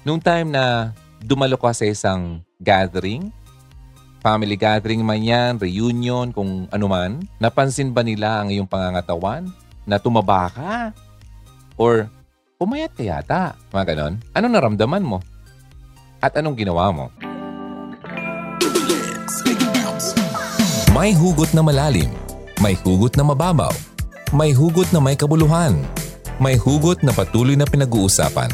Noong time na dumalo ka sa isang gathering, family gathering man yan, reunion, kung ano man, napansin ba nila ang iyong pangangatawan na tumaba ka? Or pumayat ka yata? Mga ganon. Anong naramdaman mo? At anong ginawa mo? May hugot na malalim. May hugot na mababaw. May hugot na may kabuluhan. May hugot na patuloy na pinag-uusapan.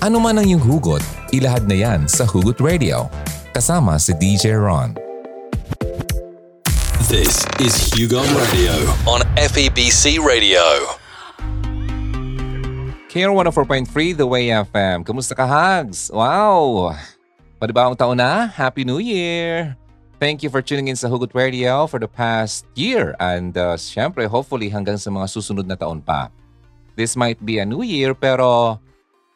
Ano man ang iyong hugot, ilahad na yan sa Hugot Radio. Kasama si DJ Ron. This is Hugot Radio on FEBC Radio. KR104.3 The Way FM. Kamusta ka, Hugs? Wow! Panibawang taon na, Happy New Year! Thank you for tuning in sa Hugot Radio for the past year. And syempre, hopefully hanggang sa mga susunod na taon pa. This might be a new year pero...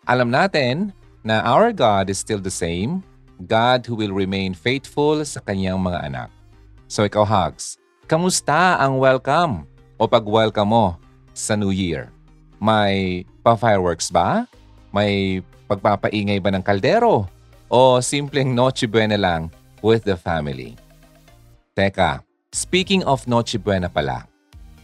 alam natin na our God is still the same, God who will remain faithful sa kanyang mga anak. So ikaw, Hugs, kamusta ang welcome o pag-welcome mo sa New Year? May pa-fireworks ba? May pagpapaingay ba ng kaldero? O simpleng Noche Buena lang with the family? Teka, speaking of Noche Buena pala,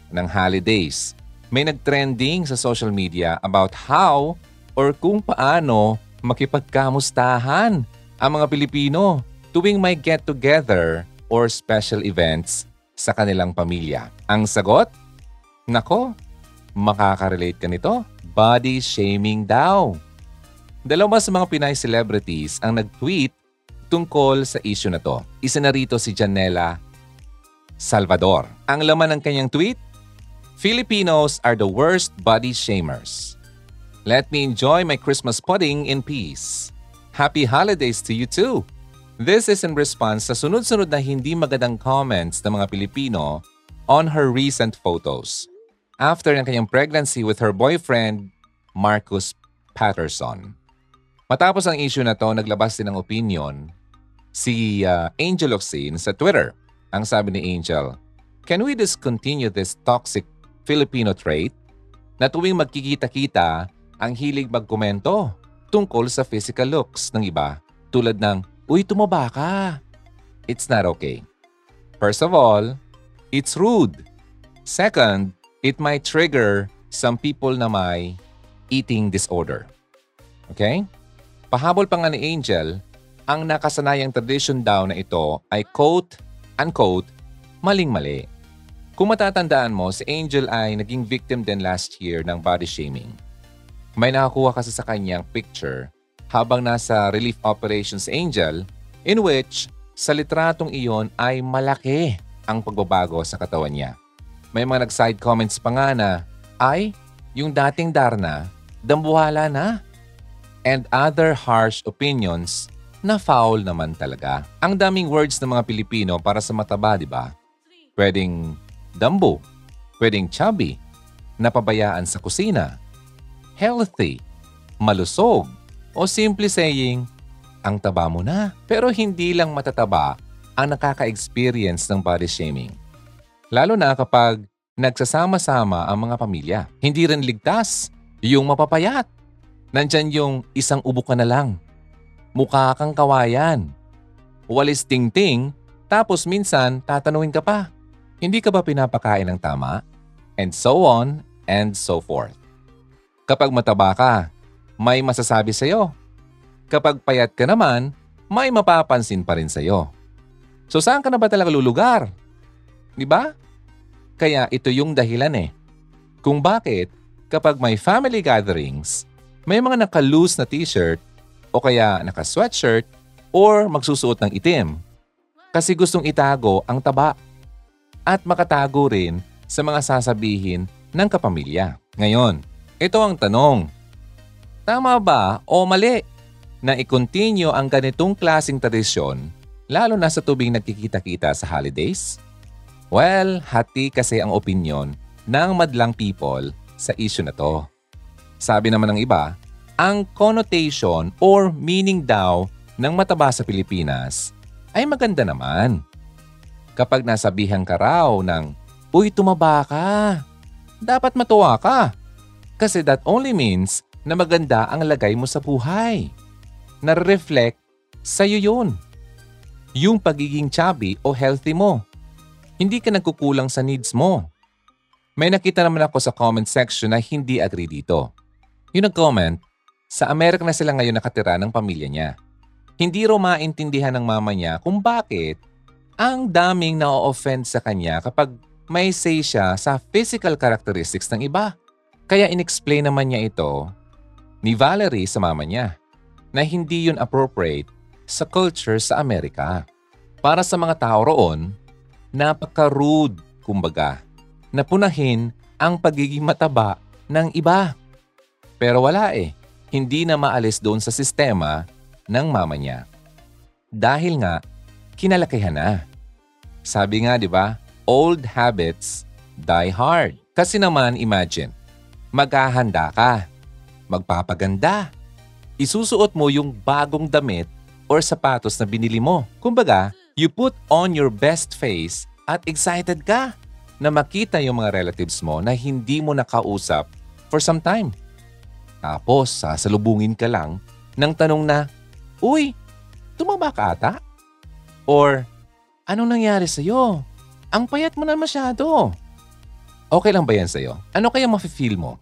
ng holidays, may nag-trending sa social media about how or kung paano makipagkamustahan ang mga Pilipino tuwing may get-together or special events sa kanilang pamilya. Ang sagot? Nako, makakarelate ka nito. Body shaming daw. Dalawa sa mga Pinay celebrities ang nag-tweet tungkol sa issue na to. Isa na rito si Janella Salvador. Ang laman ng kanyang tweet, Filipinos are the worst body shamers. Let me enjoy my Christmas pudding in peace. Happy holidays to you too! This is in response sa sunod-sunod na hindi magandang comments ng mga Pilipino on her recent photos after ng kanyang pregnancy with her boyfriend, Marcus Patterson. Matapos ang issue na to, naglabas din ng opinion si Angel Oxin sa Twitter. Ang sabi ni Angel, "Can we discontinue this toxic Filipino trait na tuwing magkikita-kita, ang hilig magkomento tungkol sa physical looks ng iba tulad ng, uy, tumaba ka. It's not okay. First of all, it's rude. Second, it might trigger some people na may eating disorder." Okay? Pahabol pa nga ni Angel, ang nakasanayang tradisyon daw na ito ay quote-unquote maling-mali. Kung matatandaan mo, si Angel ay naging victim din last year ng body shaming. May nakakuha kasi sa kanyang picture habang nasa relief operations Angel in which sa litratong iyon ay malaki ang pagbabago sa katawan niya. May mga nag-side comments pa nga na, ay, yung dating Darna, dambuhala na. And other harsh opinions na foul naman talaga. Ang daming words ng mga Pilipino para sa mataba, di ba? Pwedeng dambo, pwedeng chubby, napabayaan sa kusina, healthy, malusog, o simply saying, ang taba mo na. Pero hindi lang matataba ang nakaka-experience ng body shaming. Lalo na kapag nagsasama-sama ang mga pamilya. Hindi rin ligtas yung mapapayat. Nandyan yung isang ubo ka na lang. Mukha kang kawayan. Walis ting-ting, tapos minsan tatanungin ka pa. Hindi ka ba pinapakain ng tama? And so on and so forth. Kapag mataba ka, may masasabi sa'yo. Kapag payat ka naman, may mapapansin pa rin sa'yo. So saan ka na ba talaga lulugar? Di ba? Kaya ito yung dahilan eh. Kung bakit kapag may family gatherings, may mga naka-loose na t-shirt o kaya naka-sweatshirt or magsusuot ng itim. Kasi gustong itago ang taba at makatago rin sa mga sasabihin ng kapamilya. Ngayon, ito ang tanong, tama ba o mali na i-continue ang ganitong klaseng tradisyon lalo na sa tubing nagkikita-kita sa holidays? Well, hati kasi ang opinyon ng madlang people sa issue na to. Sabi naman ng iba, ang connotation or meaning daw ng mataba sa Pilipinas ay maganda naman. Kapag nasabihan ka raw ng, uy, tumaba ka, dapat matuwa ka. Kasi that only means na maganda ang lagay mo sa buhay. na-reflect sa'yo yun. Yung pagiging chubby o healthy mo. Hindi ka nagkukulang sa needs mo. May nakita naman ako sa comment section na hindi agree dito. Yung nag-comment, sa Amerika na sila ngayon nakatira ng pamilya niya. Hindi raw maintindihan ng mama niya kung bakit ang daming na-offend sa kanya kapag may say siya sa physical characteristics ng iba. Kaya inexplain naman niya ito ni Valerie sa mama niya na hindi yun appropriate sa culture sa Amerika. Para sa mga tao roon, napaka-rude, kumbaga, napunahin ang pagiging mataba ng iba. Pero wala eh, hindi na maalis doon sa sistema ng mama niya. Dahil nga, kinalakihan na. Sabi nga, di ba, old habits die hard. Kasi naman, imagine, maghahanda ka, magpapaganda, isusuot mo yung bagong damit or sapatos na binili mo. Kumbaga, you put on your best face at excited ka na makita yung mga relatives mo na hindi mo nakausap for some time. Tapos, sasalubungin ka lang ng tanong na, "Uy, tumaba ka ata?" Or, "Anong nangyari sa'yo? Ang payat mo na masyado." Okay lang ba yan sa'yo? Ano kaya mafe-feel mo?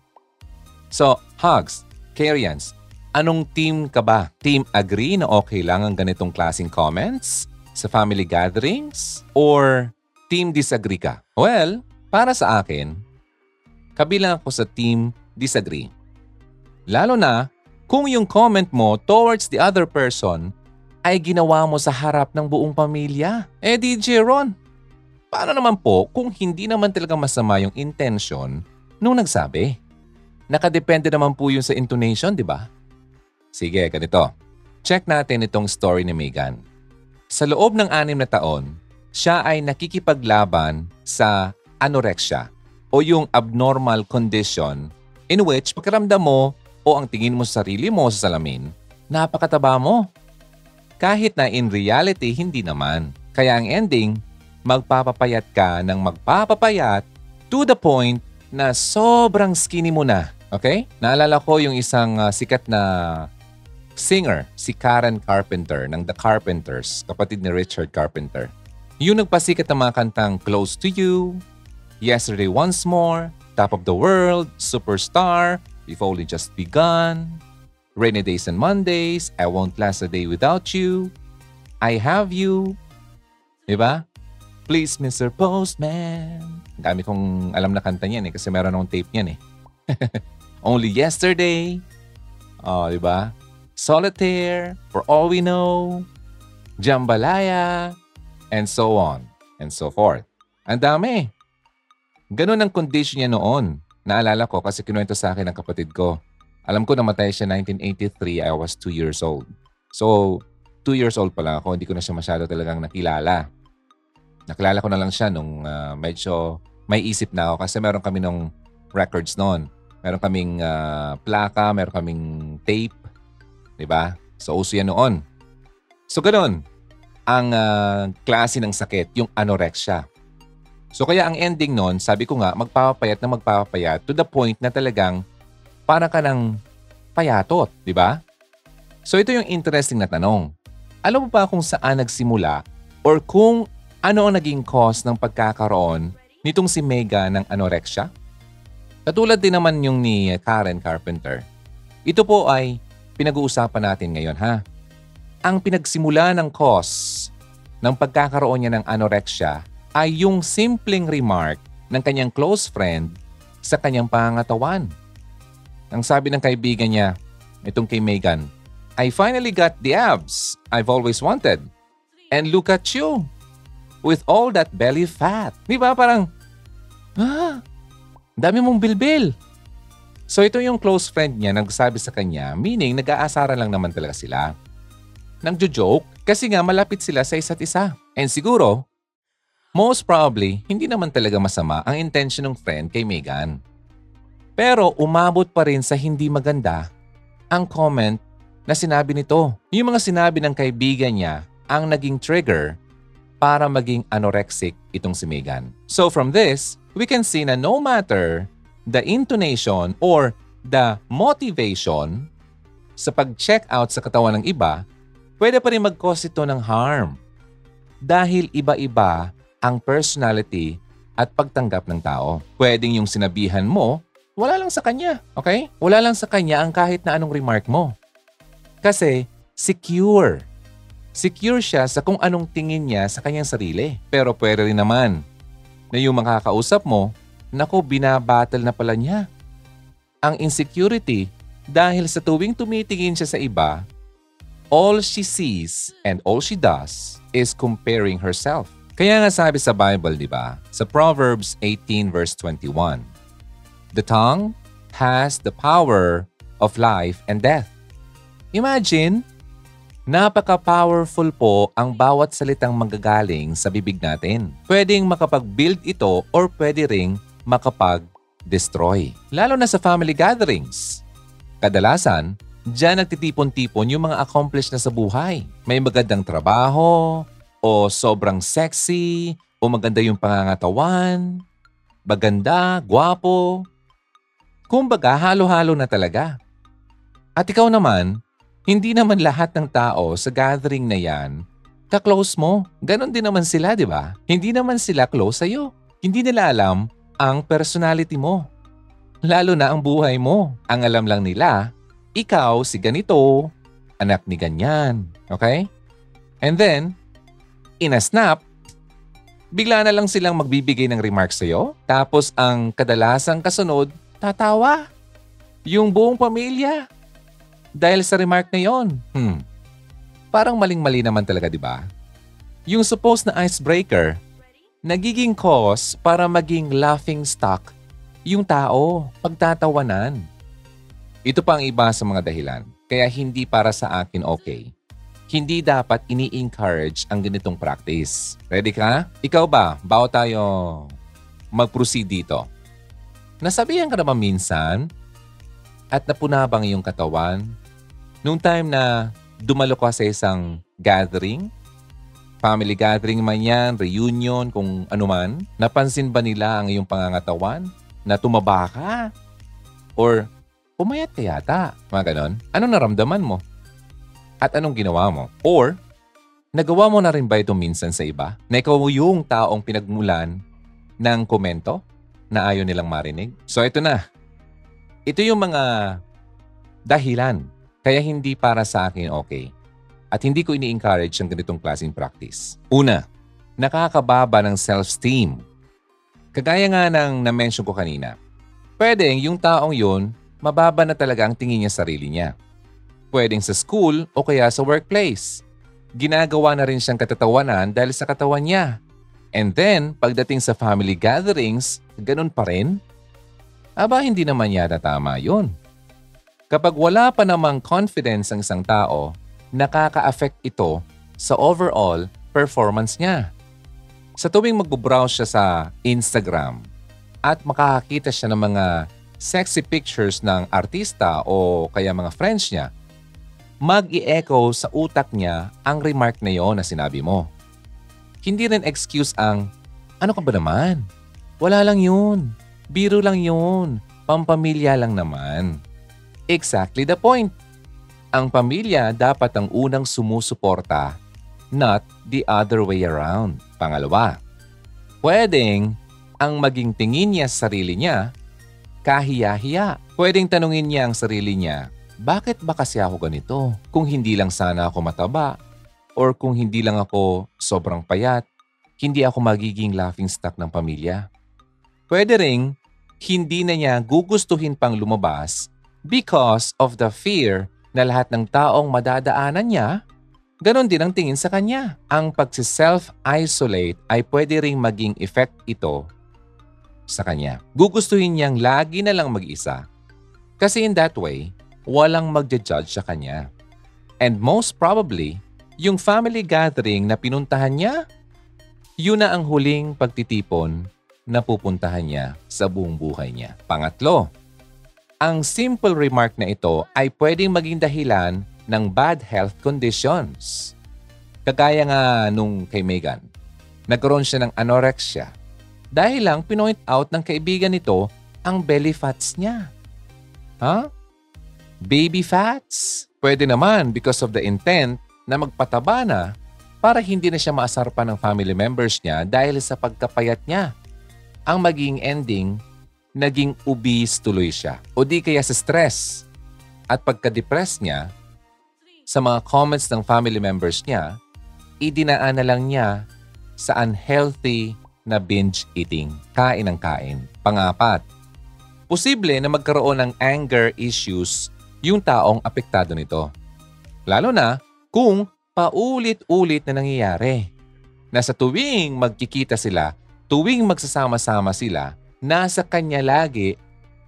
So, hugs, Karians, anong team ka ba? Team agree na okay lang ang ganitong klaseng comments? Sa family gatherings? Or team disagree ka? Well, para sa akin, kabilang ako sa team disagree. Lalo na kung yung comment mo towards the other person ay ginawa mo sa harap ng buong pamilya. Eh DJ Ron, paano naman po kung hindi naman talaga masama yung intention nung nagsabi? Nakadepende naman po yun sa intonation, di ba? Sige, ganito. Check natin itong story ni Megan. Sa loob ng 6 na taon, siya ay nakikipaglaban sa anorexia o yung abnormal condition in which pakiramdam mo o ang tingin mo sa sarili mo sa salamin, napakataba mo. Kahit na in reality, hindi naman. Kaya ang ending, magpapapayat ka ng magpapapayat to the point na sobrang skinny mo na. Okay? Naalala ko yung isang sikat na singer, si Karen Carpenter ng The Carpenters, kapatid ni Richard Carpenter. Yung nagpasikat ng mga kantang Close to You, Yesterday Once More, Top of the World, Superstar, We've Only Just Begun, Rainy Days and Mondays, I Won't Last a Day Without You, I Have You, diba? Please Mr. Postman. Dami kong alam na kanta niyan eh, kasi meron akong tape niyan eh. Only Yesterday, diba? Solitaire, For All We Know, Jambalaya, and so on, and so forth. Ang dami. Ganun ang condition niya noon. Naalala ko kasi kinuwento sa akin ng kapatid ko. Alam ko namatay siya 1983, I was 2 years old. So, 2 years old pa lang ako, hindi ko na siya masyado talagang nakilala. Nakilala ko na lang siya nung medyo may isip na ako kasi meron kami nung records noon. Meron kaming plaka, meron kaming tape. Diba? So, uso yan noon. So, ganun. Ang klase ng sakit, yung anorexia. So, kaya ang ending noon, sabi ko nga, magpapayat na magpapayat to the point na talagang para ka ng payatot. Diba? So, ito yung interesting na tanong. Alam mo ba kung saan nagsimula or kung ano ang naging cause ng pagkakaroon nitong si Mega ng anorexia? Katulad din naman yung ni Karen Carpenter. Ito po ay pinag-uusapan natin ngayon, ha? Ang pinagsimula ng cause ng pagkakaroon niya ng anorexia ay yung simpleng remark ng kanyang close friend sa kanyang pangatawan. Ang sabi ng kaibigan niya, itong kay Megan, "I finally got the abs I've always wanted. And look at you with all that belly fat." Di ba? Parang, "Ah, dami mong bilbil." So ito yung close friend niya nagsabi sa kanya, meaning nag-aasara lang naman talaga sila. Nagjo-joke kasi nga malapit sila sa isa't isa. And siguro, most probably, hindi naman talaga masama ang intention ng friend kay Megan. Pero umabot pa rin sa hindi maganda ang comment na sinabi nito. Yung mga sinabi ng kaibigan niya ang naging trigger para maging anorexic itong si Megan. So from this, we can see na no matter the intonation or the motivation sa pag-check out sa katawan ng iba, pwede pa rin mag-cause ito ng harm. Dahil iba-iba ang personality at pagtanggap ng tao. Pwedeng yung sinabihan mo, wala lang sa kanya, okay? Wala lang sa kanya ang kahit na anong remark mo. Kasi secure. Secure siya sa kung anong tingin niya sa kanyang sarili. Pero pwede rin naman na yung makakausap mo, naku, binabattle na pala niya. Ang insecurity dahil sa tuwing tumitingin siya sa iba, all she sees and all she does is comparing herself. Kaya nga sabi sa Bible, di ba? Sa Proverbs 18 verse 21, the tongue has the power of life and death. Imagine, napaka-powerful po ang bawat salitang manggagaling sa bibig natin. Pwedeng makapag-build ito or pwede ring makapag-destroy. Lalo na sa family gatherings. Kadalasan, diyan nagtitipon-tipon yung mga accomplished na sa buhay. May magandang trabaho, o sobrang sexy, o maganda yung pangangatawan, maganda, gwapo. Kumbaga, halo-halo na talaga. At ikaw naman, hindi naman lahat ng tao sa gathering na yan ka-close mo. Ganon din naman sila, di ba? Hindi naman sila close sa'yo. Hindi nila alam ang personality mo. Lalo na ang buhay mo. Ang alam lang nila, ikaw si ganito, anak ni ganyan. Okay? And then, in a snap, bigla na lang silang magbibigay ng remarks sa'yo. Tapos ang kadalasang kasunod, tatawa. Yung buong pamilya. Dahil sa remark na yon. Parang maling-mali naman talaga, di ba? Yung supposed na icebreaker, nagiging cause para maging laughing stock yung tao, pagtatawanan. Ito pa ang iba sa mga dahilan. Kaya hindi para sa akin okay. Hindi dapat ini-encourage ang ganitong practice. Ready ka? Ikaw ba? Bago tayo mag-proceed dito. Nasabihan ka naman minsan at napunabang yung katawan nung time na dumalo ka sa isang gathering, family gathering man yan, reunion, kung ano man, napansin ba nila ang iyong pangangatawan na tumaba ka? Or umayat ka yata? Mga ganon. Anong naramdaman mo? At anong ginawa mo? Or, nagawa mo na rin ba ito minsan sa iba? Na ikaw yung taong pinagmulan ng komento na ayaw nilang marinig? So, ito na. Ito yung mga dahilan kaya hindi para sa akin okay. At hindi ko ini-encourage ang ganitong klaseng practice. Una, nakakababa ng self-esteem. Kagaya nga ng na-mention ko kanina, pwedeng yung taong yun, mababa na talaga ang tingin niya sarili niya. Pwedeng sa school o kaya sa workplace. Ginagawa na rin siyang katatawanan dahil sa katawan niya. And then, pagdating sa family gatherings, ganun pa rin? Aba, hindi naman yata tama yun. Kapag wala pa namang confidence ang isang tao, nakaka-affect ito sa overall performance niya. Sa tuwing mag-browse siya sa Instagram at makakakita siya ng mga sexy pictures ng artista o kaya mga friends niya, mag-i-echo sa utak niya ang remark na yon na sinabi mo. Hindi rin excuse ang, ano ka ba naman? Wala lang yun. Biro lang yun. Pampamilya lang naman. Exactly the point. Ang pamilya dapat ang unang sumusuporta, not the other way around. Pangalawa, pwedeng ang maging tingin niya sa sarili niya, kahiya-hiya. Pwedeng tanungin niya ang sarili niya, bakit ba kasi ako ganito? Kung hindi lang sana ako mataba or kung hindi lang ako sobrang payat, hindi ako magiging laughing stock ng pamilya. Pwede ring hindi na niya gugustuhin pang lumabas because of the fear na lahat ng taong madadaanan niya, ganon din ang tingin sa kanya. Ang pagsiself-isolate ay pwede ring maging effect ito sa kanya. Gugustuhin niyang lagi na lang mag-isa kasi in that way, walang magja-judge sa kanya. And most probably, yung family gathering na pinuntahan niya, yun na ang huling pagtitipon na pupuntahan niya sa buong buhay niya. Pangatlo, ang simple remark na ito ay pwedeng maging dahilan ng bad health conditions. Kagaya nga nung kay Megan, nagkaroon siya ng anorexia dahil lang pinoint out ng kaibigan nito ang belly fats niya. Baby fats? Pwede naman because of the intent na magpataba na para hindi na siya maasar pa ng family members niya dahil sa pagkapayat niya. Ang maging ending, naging obese tuloy siya o di kaya sa stress at pagka-depress niya sa mga comments ng family members niya, idinaan na lang niya sa unhealthy na binge eating. Kain ang kain. Pangapat, posible na magkaroon ng anger issues yung taong apektado nito. Lalo na kung paulit-ulit na nangyayari. Na sa tuwing magkikita sila, tuwing magsasama-sama sila, nasa kanya lagi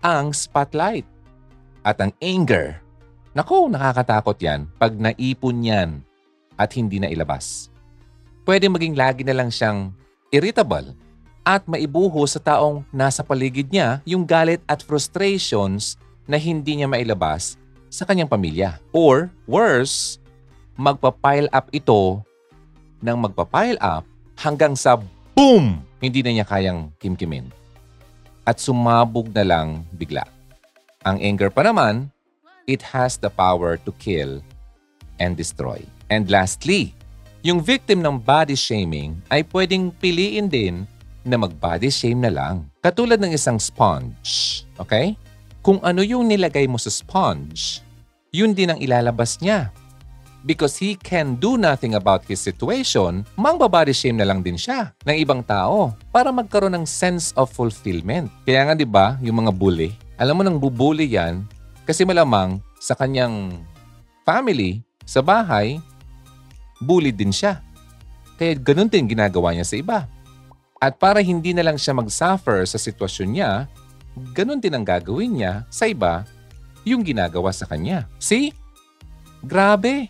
ang spotlight. At ang anger, naku, nakakatakot yan pag naipon yan at hindi na ilabas. Pwede maging lagi na lang siyang irritable at maibuho sa taong nasa paligid niya yung galit at frustrations na hindi niya mailabas sa kanyang pamilya. Or worse, magpapile up ito ng magpapile up hanggang sa boom! Hindi na niya kayang kimkimin. At sumabog na lang bigla. Ang anger pa naman, it has the power to kill and destroy. And lastly, yung victim ng body shaming ay pwedeng piliin din na mag-body shame na lang. Katulad ng isang sponge, okay? Kung ano yung nilagay mo sa sponge, yun din ang ilalabas niya. Because he can do nothing about his situation, mang-body shame na lang din siya ng ibang tao para magkaroon ng sense of fulfillment. Kaya nga diba, yung mga bully, alam mo nang bubuli yan kasi malamang sa kanyang family, sa bahay, bully din siya. Kaya ganun din ginagawa niya sa iba. At para hindi na lang siya mag-suffer sa sitwasyon niya, ganun din ang gagawin niya sa iba yung ginagawa sa kanya. See? Grabe!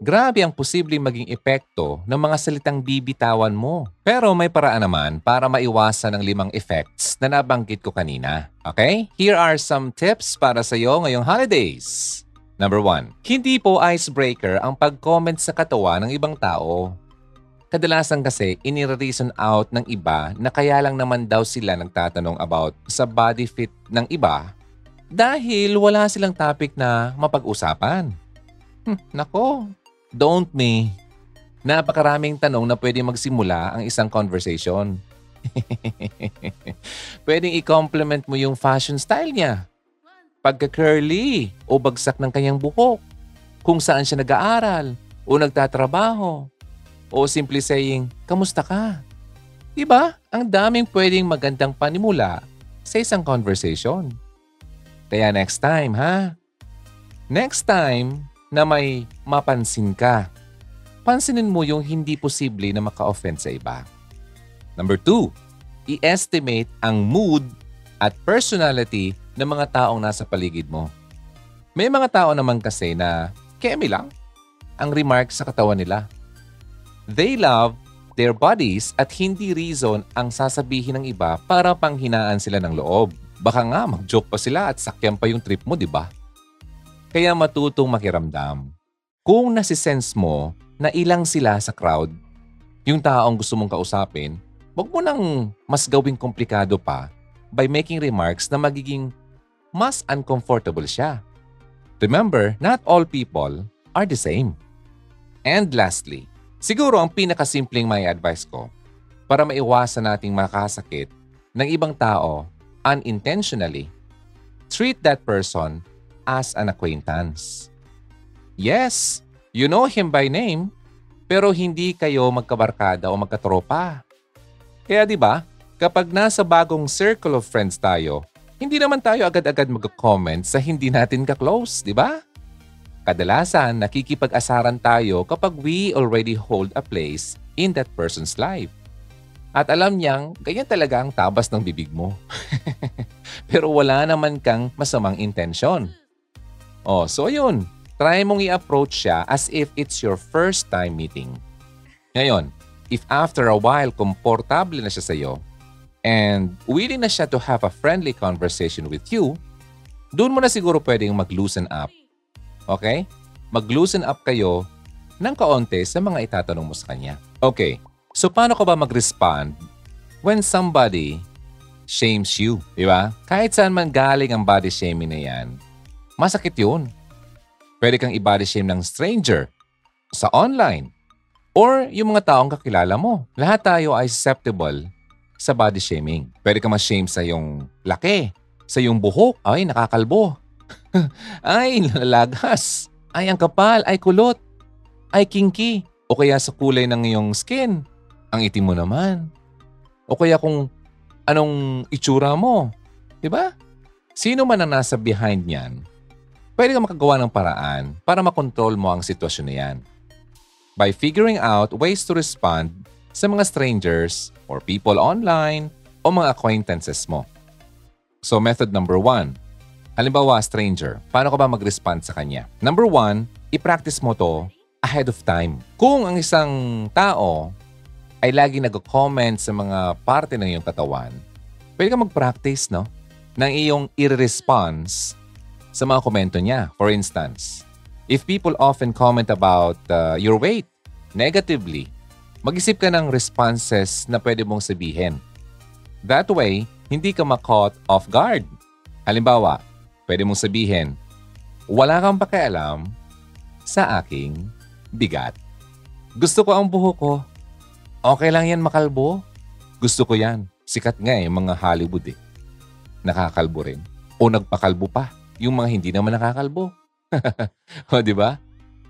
Grabe ang posibleng maging epekto ng mga salitang bibitawan mo. Pero may paraan naman para maiwasan ang 5 effects na nabanggit ko kanina. Okay? Here are some tips para sa iyo ngayong holidays. Number 1, hindi po icebreaker ang pag-comment sa katawa ng ibang tao. Kadalasan kasi inire-reason out ng iba na kaya lang naman daw sila nagtatanong about sa body fit ng iba dahil wala silang topic na mapag-usapan. Nako, don't me. Napakaraming tanong na pwede magsimula ang isang conversation. Pwedeng i-compliment mo yung fashion style niya. Pagka-curly o bagsak ng kanyang buhok, kung saan siya nag-aaral o nagtatrabaho, o simply saying, kamusta ka? Diba? Ang daming pwedeng magandang panimula sa isang conversation. Kaya next time, ha? Next time na may mapansin ka, pansinin mo yung hindi posible na maka-offend sa iba. Number 2, i-estimate ang mood at personality ng mga taong nasa paligid mo. May mga tao naman kasi na keme lang ang remark sa katawan nila. They love their bodies at hindi reason ang sasabihin ng iba para panghinaan sila ng loob. Baka nga mag-joke pa sila at sakyan pa yung trip mo, di ba? Kaya matutong makiramdam. Kung nasisense mo na ilang sila sa crowd, yung taong gusto mong kausapin, wag mo nang mas gawing komplikado pa by making remarks na magiging mas uncomfortable siya. Remember, not all people are the same. And lastly, siguro ang pinakasimpleng may advice ko para maiwasan nating makasakit ng ibang tao unintentionally, treat that person as an acquaintance. Yes, you know him by name, pero hindi kayo magkabarkada o magkatropa. Kaya di ba? Kapag nasa bagong circle of friends tayo, hindi naman tayo agad-agad mag-comment sa hindi natin ka-close, di ba? Kadalasan, nakikipag-asaran tayo kapag we already hold a place in that person's life. At alam niyang, ganyan talaga ang tabas ng bibig mo. Pero wala naman kang masamang intention. Oh, so yun. Try mong i-approach siya as if it's your first time meeting. Ngayon, if after a while komportable na siya sa'yo, and willing na siya to have a friendly conversation with you, doon mo na siguro pwedeng mag-loosen up. Okay? Mag-loosen up kayo ng kaonte sa mga itatanong mo sa kanya. Okay, so paano ka ba mag-respond when somebody shames you? Diba? Kahit saan man galing ang body shaming na yan, masakit yun. Pwede kang i-body shame ng stranger, sa online, or yung mga taong kakilala mo. Lahat tayo ay susceptible sa body shaming. Pwede kang ma-shame sa yung laki, sa yung buhok, ay nakakalbo, ay nalalagas, ay ang kapal, ay kulot, ay kinky, o kaya sa kulay ng iyong skin, ang itim mo naman, o kaya kung anong itsura mo, di ba? Sino man ang nasa behind niyan, pwede kang makagawa ng paraan para makontrol mo ang sitwasyon na yan by figuring out ways to respond sa mga strangers or people online o mga acquaintances mo. So method number 1, halimbawa stranger, paano ka ba mag-respond sa kanya? Number 1, i-practice mo to ahead of time. Kung ang isang tao ay lagi nag-comment sa mga parte ng iyong katawan, pwede kang mag-practice, no? Ng iyong i-response sa mga komento niya. For instance, if people often comment about your weight negatively, mag-isip ka ng responses na pwede mong sabihin. That way, hindi ka ma-caught off guard. Halimbawa, pwede mong sabihin, wala kang pakialam sa aking bigat. Gusto ko ang buhok ko. Okay lang yan makalbo. Gusto ko yan. Sikat nga eh, mga Hollywood eh. Nakakalbo rin. O nagpakalbo pa. Yung mga hindi naman nakakalbo. O, di ba?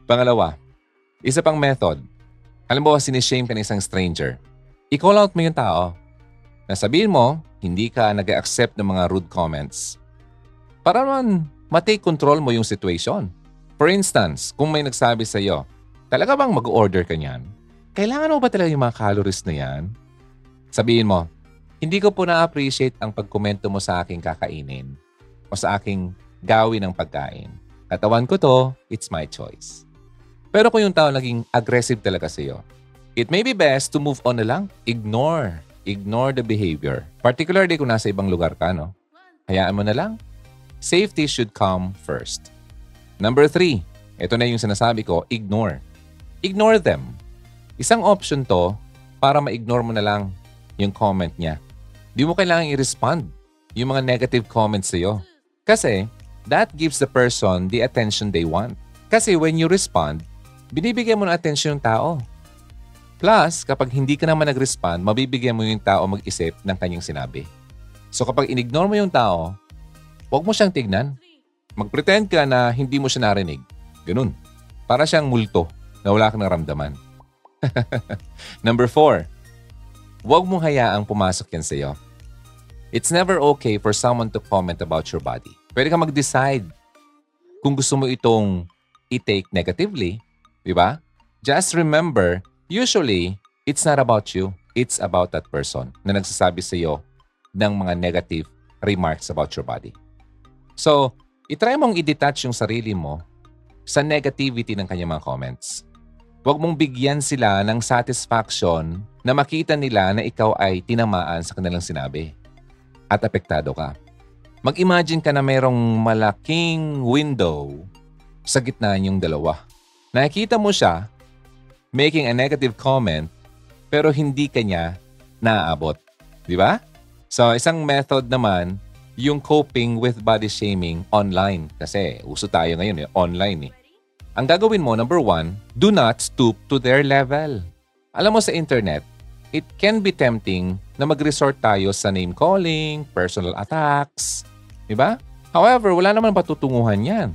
Pangalawa, isa pang method. Halimbawa, sinishame ka ng isang stranger. I-call out mo yung tao. Nasabihin mo, hindi ka nag-accept ng mga rude comments. Para naman, matake control mo yung situation. For instance, kung may nagsabi sa'yo, talaga bang mag-order ka niyan? Kailangan mo ba talaga yung mga calories na yan? Sabihin mo, hindi ko po na-appreciate ang pagkomento mo sa aking kakainin o sa aking gawin ng pagkain. Katawan ko to, it's my choice. Pero kung yung tao naging aggressive talaga sa'yo, it may be best to move on na lang. Ignore the behavior. Particularly kung nasa ibang lugar ka, no? Hayaan mo na lang. Safety should come first. Number 3, ito na yung sinasabi ko, ignore. Ignore them. Isang option to para ma-ignore mo na lang yung comment niya. Di mo kailangan i-respond yung mga negative comments sa'yo. Kasi, that gives the person the attention they want. Kasi when you respond, binibigyan mo ng attention yung tao. Plus, kapag hindi ka naman nag-respond, mabibigyan mo yung tao mag-isip ng kanyang sinabi. So kapag in-ignore mo yung tao, huwag mo siyang tignan. Mag-pretend ka na hindi mo siya narinig. Ganun. Para siyang multo na wala kang naramdaman. Number 4, huwag mong hayaang pumasok yan sa'yo. It's never okay for someone to comment about your body. Pwede ka mag-decide kung gusto mo itong i-take negatively, di ba? Just remember, usually, it's not about you. It's about that person na nagsasabi sa'yo ng mga negative remarks about your body. So, itry mong i-detach yung sarili mo sa negativity ng kanyang mga comments. Huwag mong bigyan sila ng satisfaction na makita nila na ikaw ay tinamaan sa kanilang sinabi at apektado ka. Mag-imagine ka na mayroong malaking window sa gitna niyong dalawa. Nakikita mo siya making a negative comment pero hindi ka niya naaabot. Di ba? So, isang method naman yung coping with body shaming online. Kasi uso tayo ngayon online eh. Ang gagawin mo, number 1, do not stoop to their level. Alam mo sa internet, it can be tempting na mag-resort tayo sa name-calling, personal attacks, di ba? However, wala naman patutunguhan yan.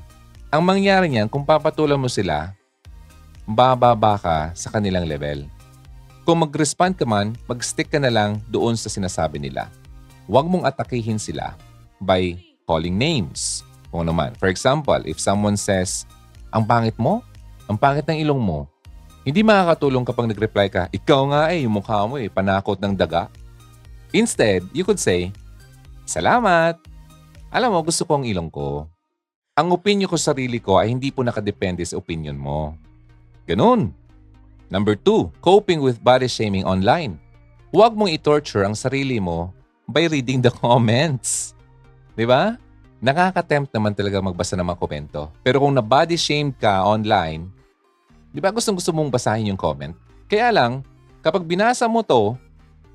Ang mangyari niyan, kung papatulan mo sila, bababa ka sa kanilang level. Kung mag-respond ka man, mag-stick ka na lang doon sa sinasabi nila. Huwag mong atakihin sila by calling names. Kung naman, for example, if someone says, ang pangit mo, ang pangit ng ilong mo, hindi makakatulong kapag nag-reply ka, ikaw nga eh, yung mukha mo eh, panakot ng daga. Instead, you could say, salamat! Alam mo, gusto ko ang ilong ko. Ang opinyon ko sa sarili ko ay hindi po nakadepende sa opinyon mo. Ganun. Number 2, coping with body shaming online. Huwag mong i-torture ang sarili mo by reading the comments. Di ba? Nakaka-tempt naman talaga magbasa ng mga komento. Pero kung na-body shamed ka online, di ba gusto mong basahin yung comment? Kaya lang, kapag binasa mo to,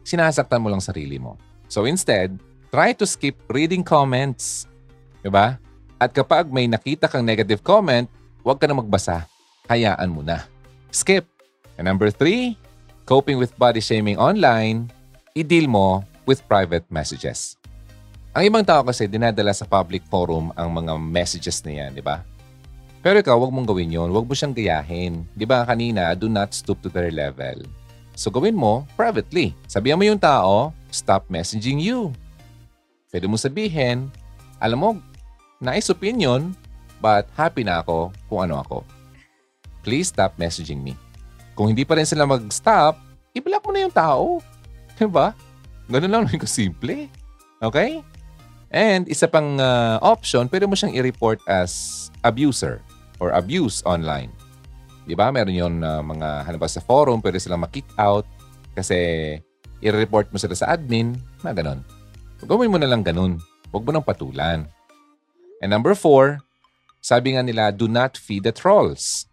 sinasaktan mo lang sarili mo. So instead, try to skip reading comments. Di ba? At kapag may nakita kang negative comment, Huwag ka na magbasa. Hayaan mo na. Skip. And number 3, coping with body shaming online, i-deal mo with private messages. Ang ibang tao kasi dinadala sa public forum ang mga messages na yan, di ba? Pero ikaw, huwag mong gawin yun. Huwag mo siyang gayahin. Di ba kanina, do not stoop to their level. So gawin mo privately. Sabihan mo yung tao, stop messaging you. Pwede mo sabihin, alam mo, nice opinion, but happy na ako kung ano ako. Please stop messaging me. Kung hindi pa rin sila mag-stop, i-block mo na yung tao. Diba? Ganun lang yung simple. Okay? And isa pang option, pwede mo siyang i-report as abuser or abuse online. Diba? Meron yun mga hanabas sa forum, pwede silang ma-kick out kasi i-report mo sila sa admin, na ganun. Gawin mo na lang ganun. Huwag mo nang patulan. And number 4, sabi nga nila, do not feed the trolls.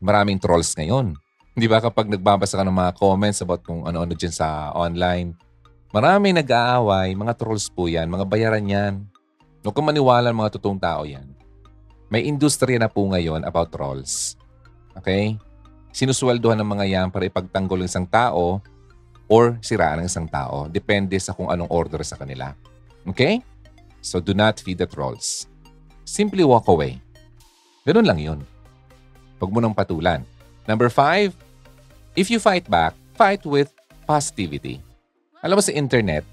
Maraming trolls ngayon. Di ba kapag nagbabasa ka ng mga comments about kung ano-ano dyan sa online, maraming nag-aaway, mga trolls po yan, mga bayaran yan. Huwag kang maniwala, mga totoong tao yan. May industriya na po ngayon about trolls. Okay? Sinusweldohan ng mga yan para ipagtanggol ng isang tao or siraan ng isang tao. Depende sa kung anong order sa kanila. Okay? So do not feed the trolls. Simply walk away. Ganun lang yun. Huwag mo nang patulan. Number 5, if you fight back, fight with positivity. Alam mo sa internet,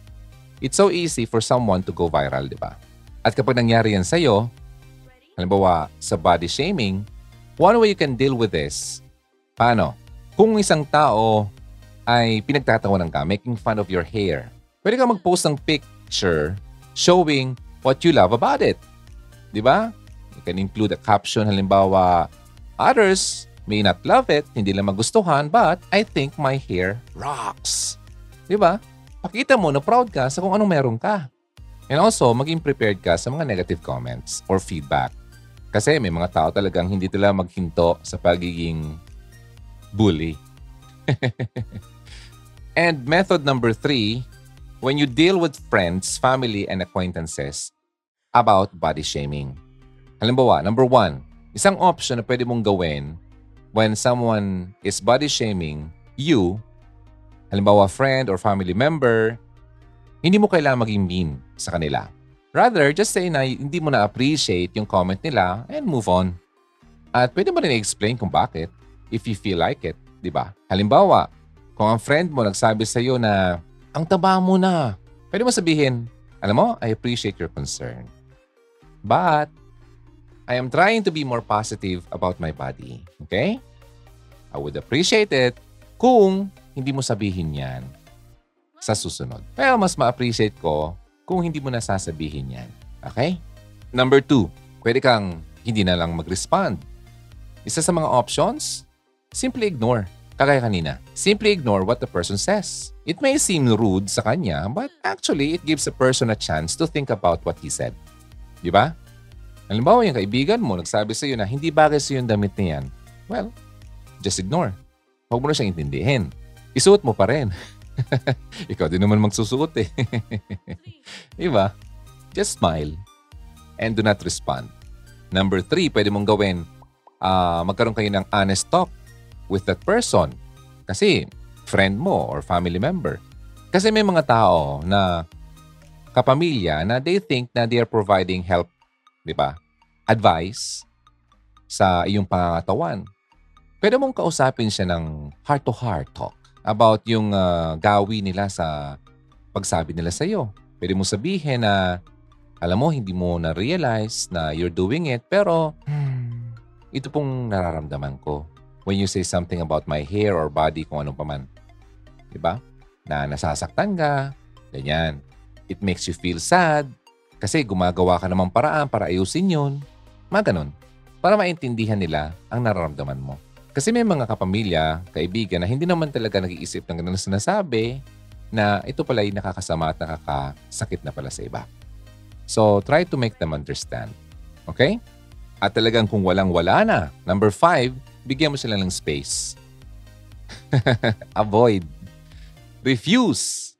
it's so easy for someone to go viral, di ba? At kapag nangyari yan sa'yo, halimbawa sa body shaming, one way you can deal with this, paano? Kung isang tao ay pinagtatawanan ka, making fun of your hair, pwede ka mag-post ng picture showing what you love about it. Di ba? You can include a caption, halimbawa, others may not love it, hindi lang magustuhan, but I think my hair rocks. Di ba? Pakita mo na proud ka sa kung anong meron ka. And also, maging prepared ka sa mga negative comments or feedback. Kasi may mga tao talagang hindi nila maghinto sa pagiging bully. And method number 3, when you deal with friends, family, and acquaintances about body shaming. Halimbawa, number 1, isang option na pwede mong gawin when someone is body shaming you, halimbawa friend or family member, hindi mo kailangan maging mean sa kanila. Rather, just say na hindi mo na-appreciate yung comment nila and move on. At pwede mo rin i-explain kung bakit if you feel like it, di ba? Halimbawa, kung ang friend mo nagsabi sa'yo na ang taba mo na, pwede mo sabihin, alam mo, I appreciate your concern. But I am trying to be more positive about my body. Okay? I would appreciate it kung hindi mo sabihin yan sa susunod. Pero mas ma-appreciate ko kung hindi mo nasasabihin yan. Okay? Number 2, pwede kang hindi na lang mag-respond. Isa sa mga options, simply ignore. Kagaya kanina, simply ignore what the person says. It may seem rude sa kanya, but actually, it gives a person a chance to think about what he said. Di ba? Halimbawa, yung kaibigan mo, nagsabi sa'yo na hindi bagay sa'yo yung damit na yan. Well, just ignore. Huwag mo na siyang intindihin. Isuot mo pa rin. Ikaw din naman magsusuot eh. Diba? Just smile and do not respond. Number 3, pwede mong gawin, magkaroon kayo ng honest talk with that person. Kasi friend mo or family member. Kasi may mga tao na kapamilya na they think na they are providing help, di ba? Advice sa iyong pangangatawan. Pwede mong kausapin siya ng heart-to-heart talk about yung gawi nila sa pagsabi nila sa iyo. Pwede mong sabihin na, alam mo, hindi mo na-realize na you're doing it, pero ito pong nararamdaman ko. When you say something about my hair or body, kung anong paman. Diba? Na nasasaktan ka, ganyan. It makes you feel sad kasi gumagawa ka namang paraan para ayusin yun. Mga ganun. Para maintindihan nila ang nararamdaman mo. Kasi may mga kapamilya, kaibigan na hindi naman talaga nag-iisip ng ganun na sinasabi na ito pala'y nakakasama at nakakasakit na pala sa iba. So, try to make them understand. Okay? At talagang kung walang-wala na, number 5, bigyan mo sila ng space. Avoid. Refuse.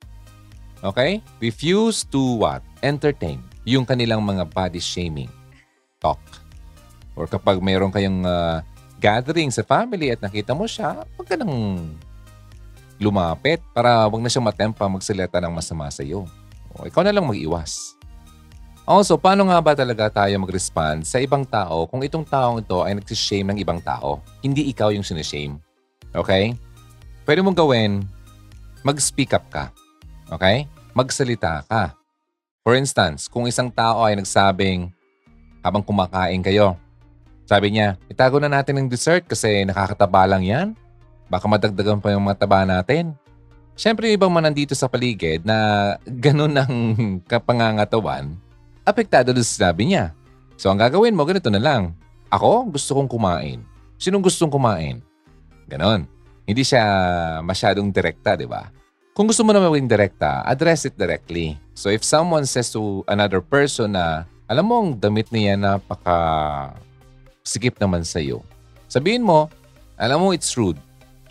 Okay? Refuse to what? Entertain. Yung kanilang mga body shaming talk. Or kapag mayroon kayong gathering sa family at nakita mo siya, huwag ka nang lumapit para huwag na siyang matempa magsalita ng masama sa iyo. O, ikaw na lang mag-iwas. Also, paano nga ba talaga tayo mag-respond sa ibang tao kung itong taong ito ay nagsishame ng ibang tao? Hindi ikaw yung sinishame. Okay? Pwede mong gawin, mag-speak up ka. Okay? Magsalita ka. For instance, kung isang tao ay nagsabing habang kumakain kayo, sabi niya, itago na natin ng dessert kasi nakakataba lang yan. Baka madagdagan pa yung mga taba natin. Siyempre, yung ibang man nandito sa paligid na ganun ang kapangangatawan, apektado doon sa sabi niya. So, ang gagawin mo, ganito na lang. Ako, gusto kong kumain. Sinong gustong kumain? Ganon. Hindi siya masyadong direkta, di ba? Kung gusto mo na maging direkta, address it directly. So, if someone says to another person na, alam mo, ang damit niya napaka sikip naman sa'yo. Sabihin mo, alam mo, it's rude.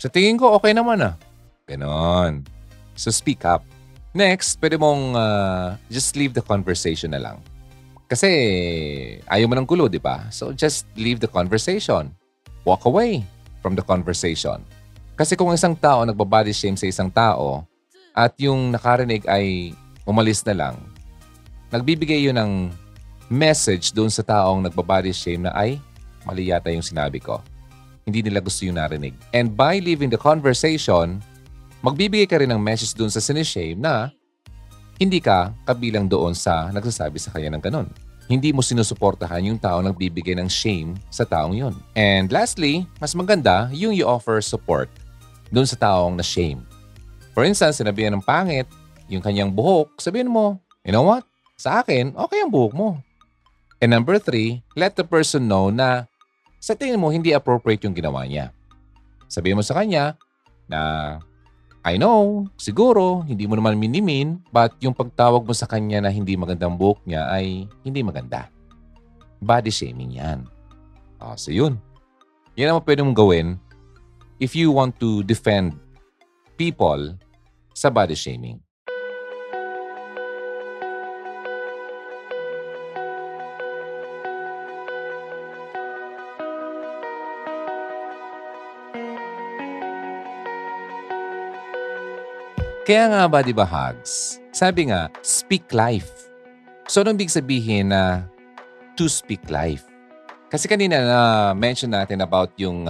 Sa tingin ko, okay naman ah. Ganon. So, speak up. Next, pwede mong just leave the conversation na lang. Kasi, ayaw mo ng gulo, di ba? So, just leave the conversation. Walk away from the conversation. Kasi kung isang tao nagbabody shame sa isang tao at yung nakarinig ay umalis na lang, nagbibigay yun ng message doon sa taong nagbabody shame na ay, mali yata yung sinabi ko. Hindi nila gusto yung narinig. And by leaving the conversation, magbibigay ka rin ng message doon sa sinishame na hindi ka kabilang doon sa nagsasabi sa kanya ng ganun. Hindi mo sinusuportahan yung tao nagbibigay ng shame sa taong yun. And lastly, mas maganda yung you offer support doon sa taong na shame. For instance, sinabihan ng pangit yung kanyang buhok, sabihin mo, you know what? Sa akin, okay ang buhok mo. And number 3, let the person know na sa tingin mo, hindi appropriate yung ginawa niya. Sabihin mo sa kanya na, I know, siguro, hindi mo naman minimin, but yung pagtawag mo sa kanya na hindi magandang buhok niya ay hindi maganda. Body shaming yan. Oh, so yun. Yan ang pwede mong gawin if you want to defend people sa body shaming. Kaya nga ba, di ba, Hugs? Sabi nga, speak life. So, anong ibig sabihin na to speak life? Kasi kanina na-mention natin about yung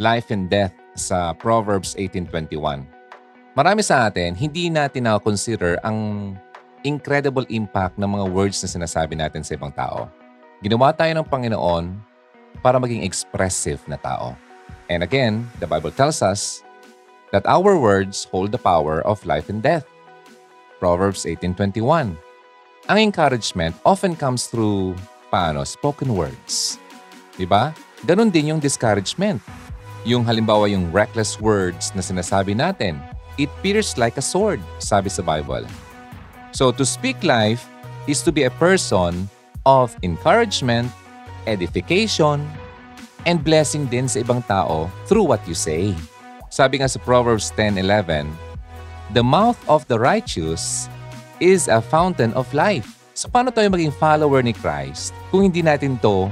life and death sa Proverbs 18:21. Marami sa atin, hindi natin na-consider ang incredible impact ng mga words na sinasabi natin sa ibang tao. Ginawa tayo ng Panginoon para maging expressive na tao. And again, the Bible tells us that our words hold the power of life and death. Proverbs 18:21. Ang encouragement often comes through, paano, spoken words. Diba? Ganun din yung discouragement. Yung halimbawa yung reckless words na sinasabi natin, it pierces like a sword, sabi sa Bible. So to speak life is to be a person of encouragement, edification, and blessing din sa ibang tao through what you say. Sabi nga sa Proverbs 10:11, the mouth of the righteous is a fountain of life. So paano tayo maging follower ni Christ kung hindi natin to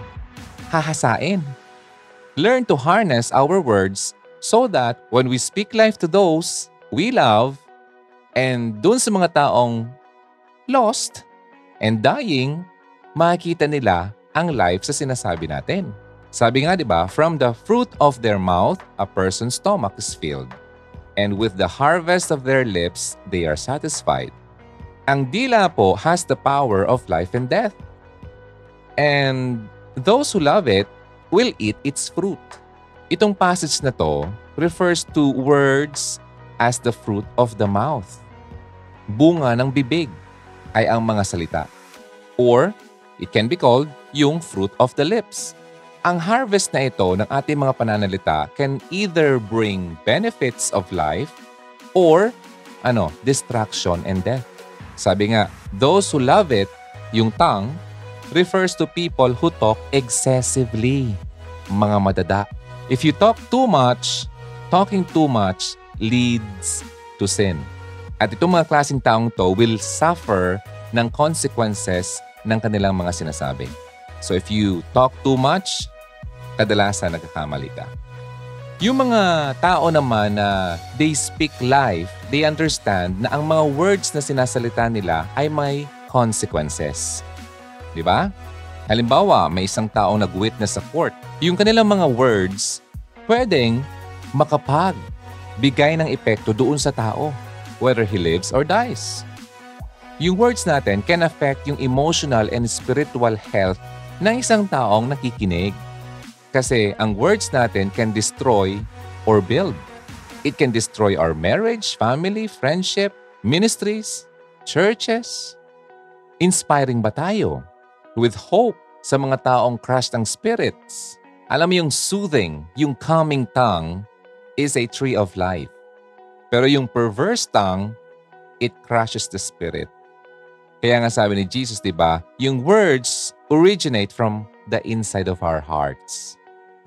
hahasain? Learn to harness our words so that when we speak life to those we love and dun sa mga taong lost and dying, makikita nila ang life sa sinasabi natin. Sabi nga, di ba, from the fruit of their mouth, a person's stomach is filled. And with the harvest of their lips, they are satisfied. Ang dila po has the power of life and death. And those who love it will eat its fruit. Itong passage na to refers to words as the fruit of the mouth. Bunga ng bibig ay ang mga salita. Or it can be called yung fruit of the lips. Ang harvest na ito ng ating mga pananalita can either bring benefits of life or distraction and death. Sabi nga, those who love it, yung tongue, refers to people who talk excessively, mga madada. If you talk too much, talking too much leads to sin. At itong mga klaseng taong to will suffer ng consequences ng kanilang mga sinasabi. So if you talk too much, kadalasan nagkakamali ka. Yung mga tao naman na they speak life, they understand na ang mga words na sinasalita nila ay may consequences. Di ba? Halimbawa, may isang tao nag-witness sa court. Yung kanilang mga words, pwedeng makapagbigay ng epekto doon sa tao, whether he lives or dies. Yung words natin can affect yung emotional and spiritual health ng isang taong nakikinig. Kasi ang words natin can destroy or build. It can destroy our marriage, family, friendship, ministries, churches. Inspiring ba tayo? With hope sa mga taong crushed ng spirits. Alam mo yung soothing, yung calming tongue is a tree of life. Pero yung perverse tongue, it crushes the spirit. Kaya nga sabi ni Jesus, di ba, yung words originate from the inside of our hearts.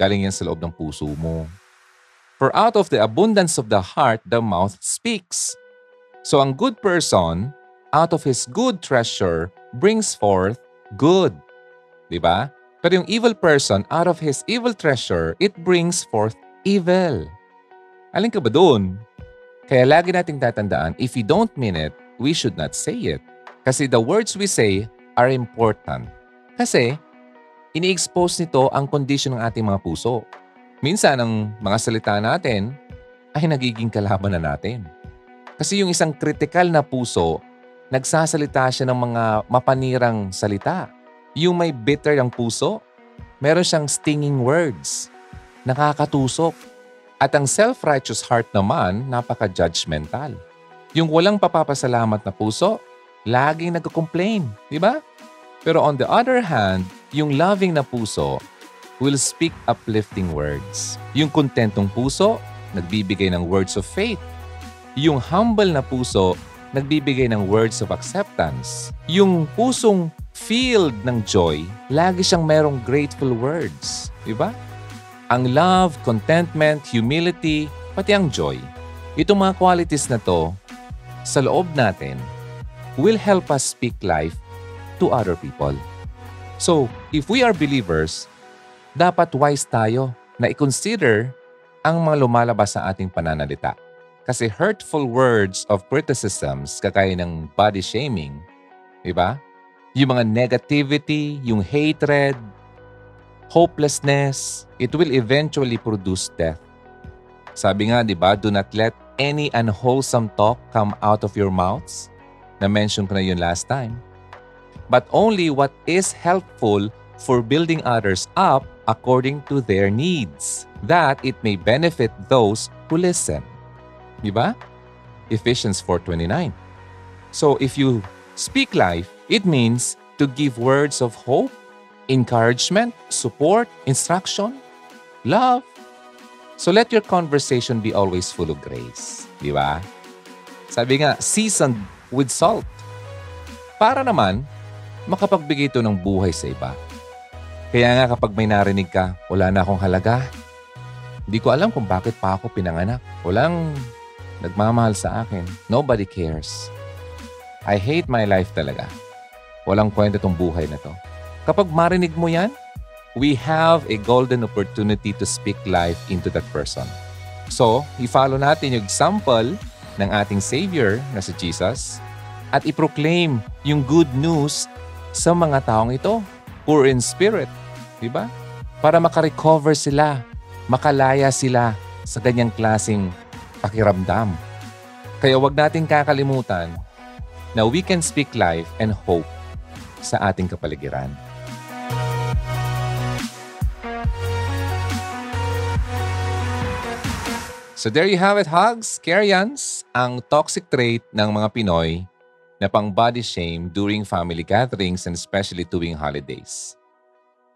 Galing yan sa loob ng puso mo. For out of the abundance of the heart, the mouth speaks. So ang good person, out of his good treasure, brings forth good. Diba? Pero yung evil person, out of his evil treasure, it brings forth evil. Alin ka ba dun? Kaya lagi nating tatandaan, if we don't mean it, we should not say it. Kasi the words we say are important. Kasi ini-expose nito ang condition ng ating mga puso. Minsan, ang mga salita natin ay nagiging kalaban na natin. Kasi yung isang kritikal na puso, nagsasalita siya ng mga mapanirang salita. Yung may bitter ang puso, meron siyang stinging words, nakakatusok. At ang self-righteous heart naman, napaka-judgmental. Yung walang papapasalamat na puso, laging nag-complain, di ba? Pero on the other hand, yung loving na puso will speak uplifting words. Yung kontentong puso, nagbibigay ng words of faith. Yung humble na puso, nagbibigay ng words of acceptance. Yung pusong filled ng joy, lagi siyang merong grateful words. Diba? Ang love, contentment, humility, pati ang joy. Itong mga qualities na to, sa loob natin, will help us speak life to other people. So, if we are believers, dapat wise tayo na i-consider ang mga lumalabas sa ating pananalita. Kasi hurtful words of criticisms, kagaya ng body shaming, diba? Yung mga negativity, yung hatred, hopelessness, it will eventually produce death. Sabi nga, diba, do not let any unwholesome talk come out of your mouths. Na-mention ko na yun last time. But only what is helpful for building others up according to their needs, that it may benefit those who listen. Diba? Ephesians 4:29. So if you speak life, it means to give words of hope, encouragement, support, instruction, love. So let your conversation be always full of grace. Diba? Sabi nga, seasoned with salt. Para naman, makapagbigay ito ng buhay sa iba. Kaya nga kapag may narinig ka, wala na akong halaga. Hindi ko alam kung bakit pa ako pinanganak. Walang nagmamahal sa akin. Nobody cares. I hate my life talaga. Walang kwenta tong buhay na to. Kapag marinig mo yan, we have a golden opportunity to speak life into that person. So, i-follow natin yung example ng ating Savior na si Jesus at i-proclaim yung good news sa mga taong ito, poor in spirit, di ba? Para makarecover sila, makalaya sila sa ganyang klaseng pakiramdam. Kaya wag nating kakalimutan na we can speak life and hope sa ating kapaligiran. So there you have it, Hugs, Karyans, ang toxic trait ng mga Pinoy na pang body shame during family gatherings and especially during holidays.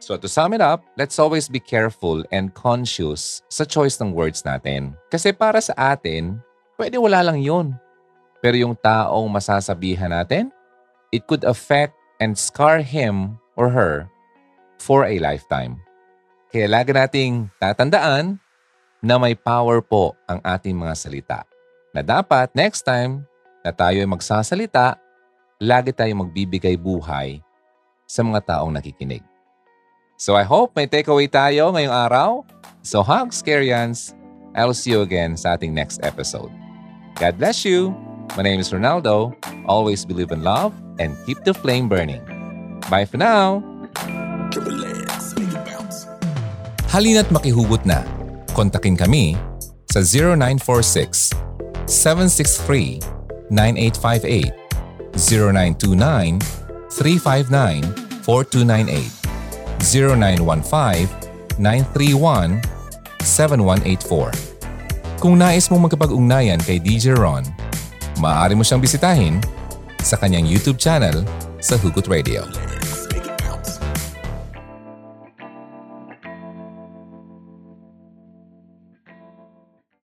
So to sum it up, let's always be careful and conscious sa choice ng words natin. Kasi para sa atin, pwede wala lang yun. Pero yung taong masasabihan natin, it could affect and scar him or her for a lifetime. Kaya lagi nating tatandaan na may power po ang ating mga salita. Na dapat next time, na tayo ay magsasalita, lagi tayong magbibigay buhay sa mga taong nakikinig. So I hope may takeaway tayo ngayong araw. So hugs, Karyans. I'll see you again sa ating next episode. God bless you. My name is Ronaldo. Always believe in love and keep the flame burning. Bye for now. Halina't makihugot na. Kontakin kami sa 0946-763-9858, 0929-359-4298, 0915-931-7184. Kung nais mong magkapag-ugnayan kay DJ Ron, maaari mo siyang bisitahin sa kanyang YouTube channel sa Hugot Radio.